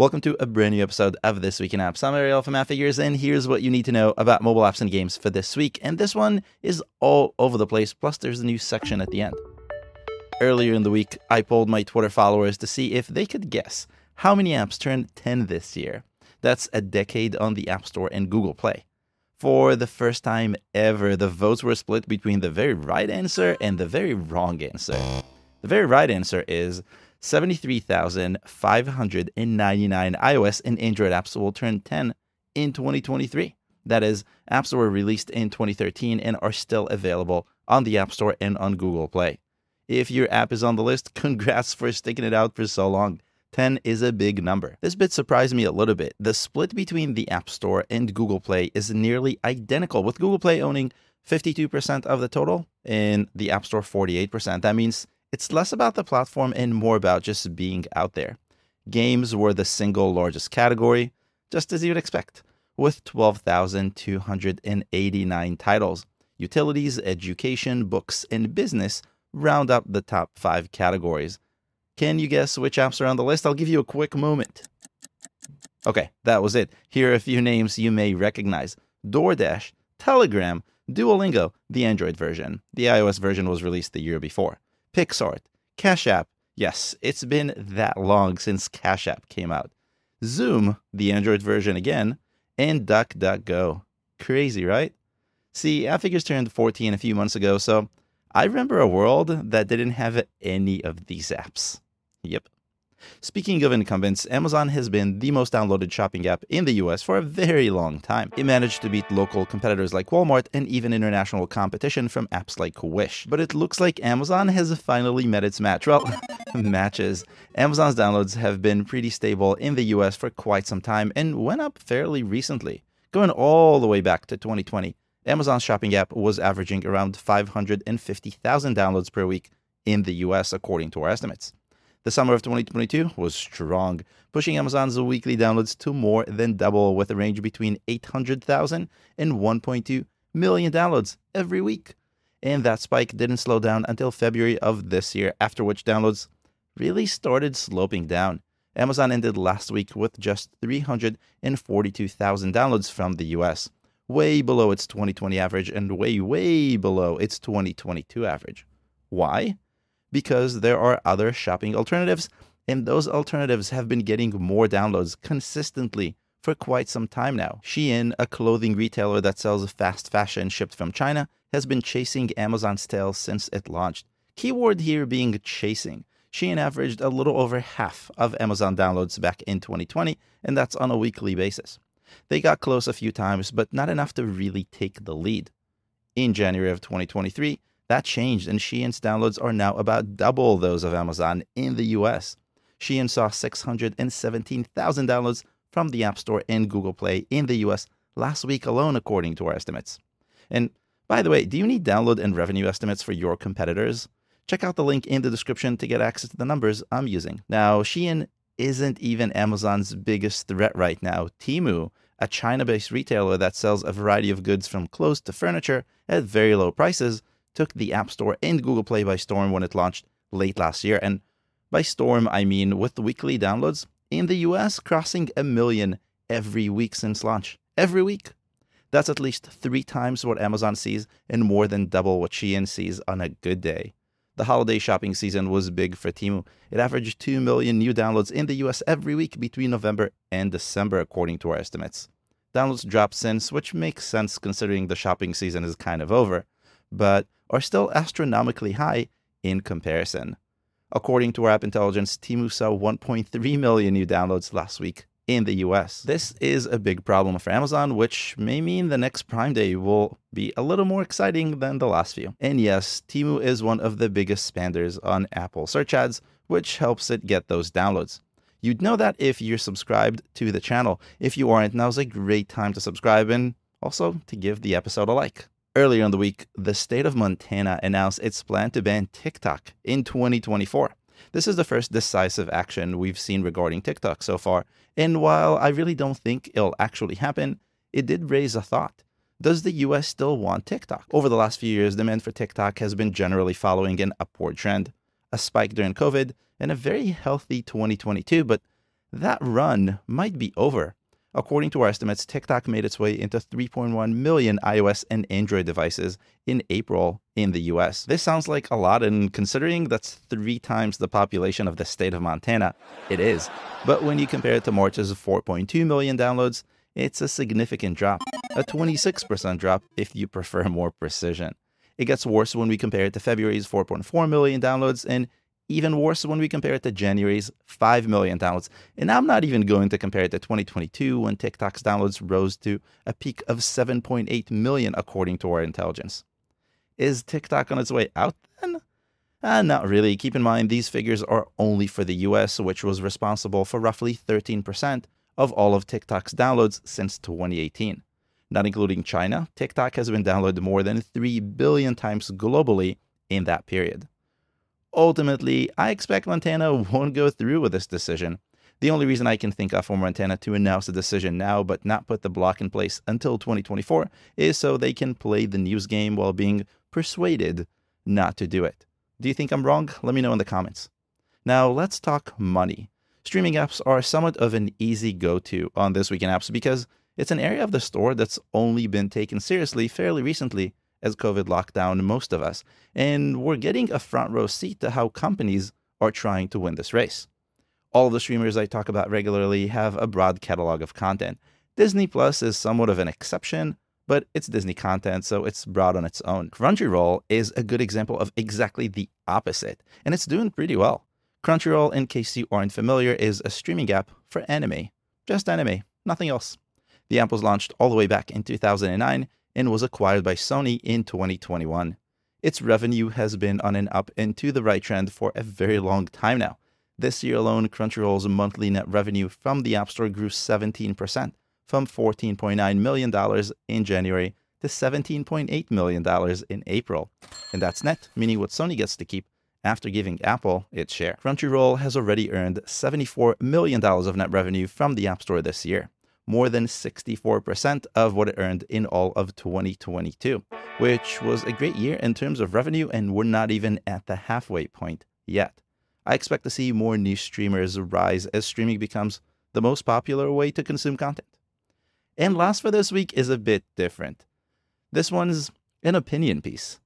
Welcome to a brand new episode of This Week in Apps. I'm Ariel from AppFigures, and here's what you need to know about mobile apps and games for this week. And this one is all over the place, plus there's a new section at the end. Earlier in the week, I polled my Twitter followers to see if they could guess how many apps turned 10 this year. That's a decade on the App Store and Google Play. For the first time ever, the votes were split between the very right answer and the very wrong answer. The very right answer is 73,599 iOS and Android apps will turn 10 in 2023. That is, apps that were released in 2013 and are still available on the App Store and on Google Play. If your app is on the list, congrats for sticking it out for so long. 10 is a big number. This bit surprised me a little bit. The split between the App Store and Google Play is nearly identical, with Google Play owning 52% of the total and the App Store 48%. That means it's less about the platform and more about just being out there. Games were the single largest category, just as you'd expect, with 12,289 titles. Utilities, education, books, and business round up the top five categories. Can you guess which apps are on the list? I'll give you a quick moment. Okay, that was it. Here are a few names you may recognize: DoorDash, Telegram, Duolingo, the Android version. The iOS version was released the year before. Pixart, Cash App. Yes, it's been that long since Cash App came out. Zoom, the Android version again, and DuckDuckGo. Crazy, right? See, AppFigures turned 14 a few months ago, so I remember a world that didn't have any of these apps. Yep. Speaking of incumbents, Amazon has been the most downloaded shopping app in the US for a very long time. It managed to beat local competitors like Walmart and even international competition from apps like Wish. But it looks like Amazon has finally met its match. Well, matches. Amazon's downloads have been pretty stable in the US for quite some time and went up fairly recently. Going all the way back to 2020, Amazon's shopping app was averaging around 550,000 downloads per week in the US, according to our estimates. The summer of 2022 was strong, pushing Amazon's weekly downloads to more than double, with a range between 800,000 and 1.2 million downloads every week. And that spike didn't slow down until February of this year, after which downloads really started sloping down. Amazon ended last week with just 342,000 downloads from the US, way below its 2020 average and way below its 2022 average. Why? Because there are other shopping alternatives, and those alternatives have been getting more downloads consistently for quite some time now. Shein, a clothing retailer that sells fast fashion shipped from China, has been chasing Amazon's tail since it launched. Keyword here being chasing. Shein averaged a little over half of Amazon downloads back in 2020, and that's on a weekly basis. They got close a few times, but not enough to really take the lead. In January of 2023, that changed, and Shein's downloads are now about double those of Amazon in the US. Shein saw 617,000 downloads from the App Store and Google Play in the US last week alone, according to our estimates. And by the way, do you need download and revenue estimates for your competitors? Check out the link in the description to get access to the numbers I'm using. Now, Shein isn't even Amazon's biggest threat right now. Temu, a China-based retailer that sells a variety of goods from clothes to furniture at very low prices, took the App Store and Google Play by storm when it launched late last year. And by storm, I mean with weekly downloads in the US crossing 1 million every week since launch. Every week. That's at least 3 times what Amazon sees and more than double what Shein sees on a good day. The holiday shopping season was big for Temu. It averaged 2 million new downloads in the US every week between November and December, according to our estimates. Downloads dropped since, which makes sense considering the shopping season is kind of over, but are still astronomically high in comparison. According to our app intelligence, Temu saw 1.3 million new downloads last week in the US. This is a big problem for Amazon, which may mean the next Prime Day will be a little more exciting than the last few. And yes, Temu is one of the biggest spenders on Apple search ads, which helps it get those downloads. You'd know that if you're subscribed to the channel. If you aren't, now's a great time to subscribe and also to give the episode a like. Earlier in the week, the state of Montana announced its plan to ban TikTok in 2024. This is the first decisive action we've seen regarding TikTok so far, and while I really don't think it'll actually happen, it did raise a thought. Does the US still want TikTok? Over the last few years, demand for TikTok has been generally following an upward trend, a spike during COVID, and a very healthy 2022, but that run might be over. According to our estimates, TikTok made its way into 3.1 million iOS and Android devices in April in the US. This sounds like a lot, and considering that's 3 times the population of the state of Montana, it is. But when you compare it to March's 4.2 million downloads, it's a significant drop, a 26% drop if you prefer more precision. It gets worse when we compare it to February's 4.4 million downloads, and even worse when we compare it to January's 5 million downloads. And I'm not even going to compare it to 2022 when TikTok's downloads rose to a peak of 7.8 million, according to our intelligence. Is TikTok on its way out then? Not really. Keep in mind, these figures are only for the US, which was responsible for roughly 13% of all of TikTok's downloads since 2018. Not including China, TikTok has been downloaded more than 3 billion times globally in that period. Ultimately, I expect Montana won't go through with this decision. The only reason I can think of for Montana to announce a decision now but not put the block in place until 2024 is so they can play the news game while being persuaded not to do it. Do you think I'm wrong? Let me know in the comments. Now let's talk money. Streaming apps are somewhat of an easy go-to on This Week in Apps because it's an area of the store that's only been taken seriously fairly recently as COVID locked down most of us, and we're getting a front row seat to how companies are trying to win this race. All of the streamers I talk about regularly have a broad catalog of content. Disney Plus is somewhat of an exception, but it's Disney content, so it's broad on its own. Crunchyroll is a good example of exactly the opposite, and it's doing pretty well. Crunchyroll, in case you aren't familiar, is a streaming app for anime. Just anime, nothing else. The app was launched all the way back in 2009, and was acquired by Sony in 2021. Its revenue has been on an up and to the right trend for a very long time now. This year alone, Crunchyroll's monthly net revenue from the App Store grew 17%, from $14.9 million in January to $17.8 million in April. And that's net, meaning what Sony gets to keep after giving Apple its share. Crunchyroll has already earned $74 million of net revenue from the App Store this year, more than 64% of what it earned in all of 2022, which was a great year in terms of revenue, and we're not even at the halfway point yet. I expect to see more niche streamers rise as streaming becomes the most popular way to consume content. And last for this week is a bit different. This one's an opinion piece.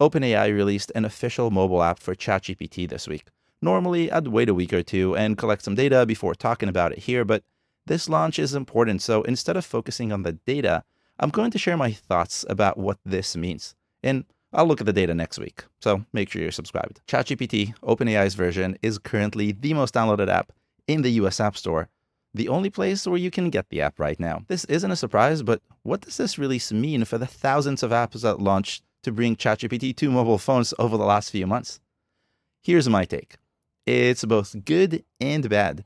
OpenAI released an official mobile app for ChatGPT this week. Normally, I'd wait a week or two and collect some data before talking about it here, but this launch is important, so instead of focusing on the data, I'm going to share my thoughts about what this means. And I'll look at the data next week, so make sure you're subscribed. ChatGPT, OpenAI's version, is currently the most downloaded app in the US App Store, the only place where you can get the app right now. This isn't a surprise, but what does this release mean for the thousands of apps that launched to bring ChatGPT to mobile phones over the last few months? Here's my take. It's both good and bad.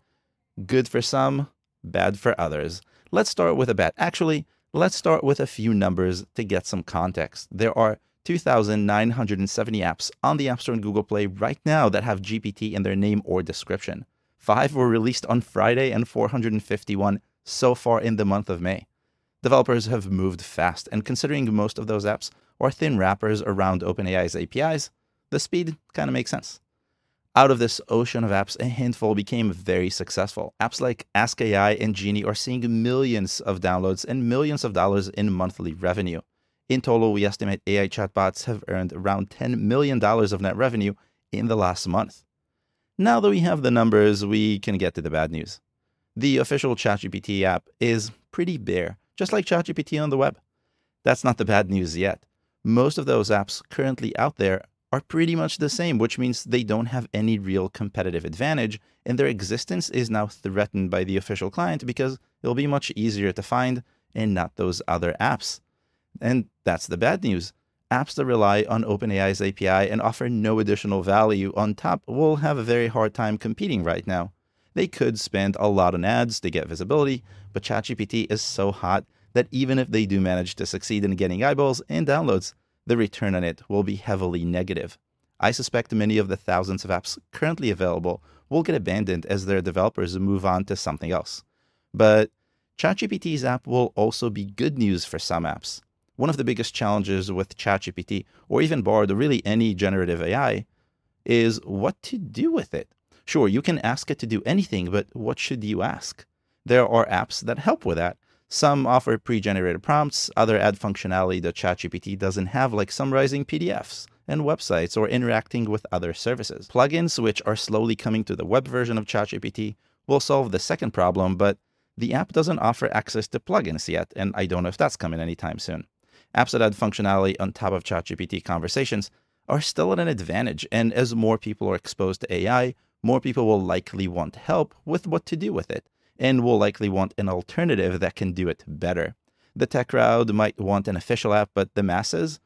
Good for some, bad for others. Let's start with a bad. Actually, let's start with a few numbers to get some context. There are 2,970 apps on the App Store and Google Play right now that have GPT in their name or description. 5 were released on Friday and 451 so far in the month of May. Developers have moved fast, and considering most of those apps are thin wrappers around OpenAI's APIs, the speed kind of makes sense. Out of this ocean of apps, a handful became very successful. Apps like Ask AI and Genie are seeing millions of downloads and millions of dollars in monthly revenue. In total, we estimate AI chatbots have earned around $10 million of net revenue in the last month. Now that we have the numbers, we can get to the bad news. The official ChatGPT app is pretty bare, just like ChatGPT on the web. That's not the bad news yet. Most of those apps currently out there are pretty much the same, which means they don't have any real competitive advantage, and their existence is now threatened by the official client because it'll be much easier to find and not those other apps. And that's the bad news. Apps that rely on OpenAI's API and offer no additional value on top will have a very hard time competing right now. They could spend a lot on ads to get visibility, but ChatGPT is so hot that even if they do manage to succeed in getting eyeballs and downloads, the return on it will be heavily negative. I suspect many of the thousands of apps currently available will get abandoned as their developers move on to something else. But ChatGPT's app will also be good news for some apps. One of the biggest challenges with ChatGPT, or even Bard, or really any generative AI, is what to do with it. Sure, you can ask it to do anything, but what should you ask? There are apps that help with that. Some offer pre-generated prompts, other add functionality that ChatGPT doesn't have, like summarizing PDFs and websites or interacting with other services. Plugins, which are slowly coming to the web version of ChatGPT, will solve the second problem, but the app doesn't offer access to plugins yet, and I don't know if that's coming anytime soon. Apps that add functionality on top of ChatGPT conversations are still at an advantage, and as more people are exposed to AI, more people will likely want help with what to do with it, and will likely want an alternative that can do it better. The tech crowd might want an official app, but the masses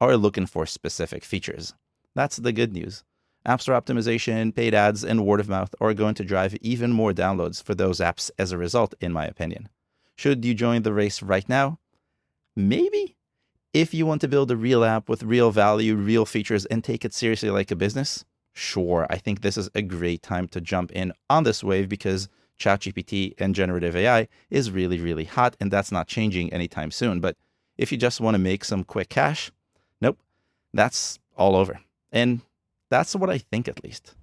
are looking for specific features. That's the good news. App Store optimization, paid ads, and word of mouth are going to drive even more downloads for those apps as a result, in my opinion. Should you join the race right now? Maybe. If you want to build a real app with real value, real features, and take it seriously like a business, sure, I think this is a great time to jump in on this wave because ChatGPT and generative AI is really, really hot, and that's not changing anytime soon. But if you just want to make some quick cash, nope, that's all over. And that's what I think, at least.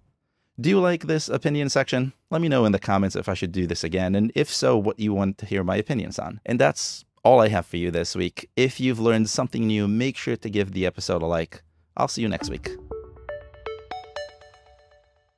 Do you like this opinion section? Let me know in the comments if I should do this again, and if so, what you want to hear my opinions on. And that's all I have for you this week. If you've learned something new, make sure to give the episode a like. I'll see you next week.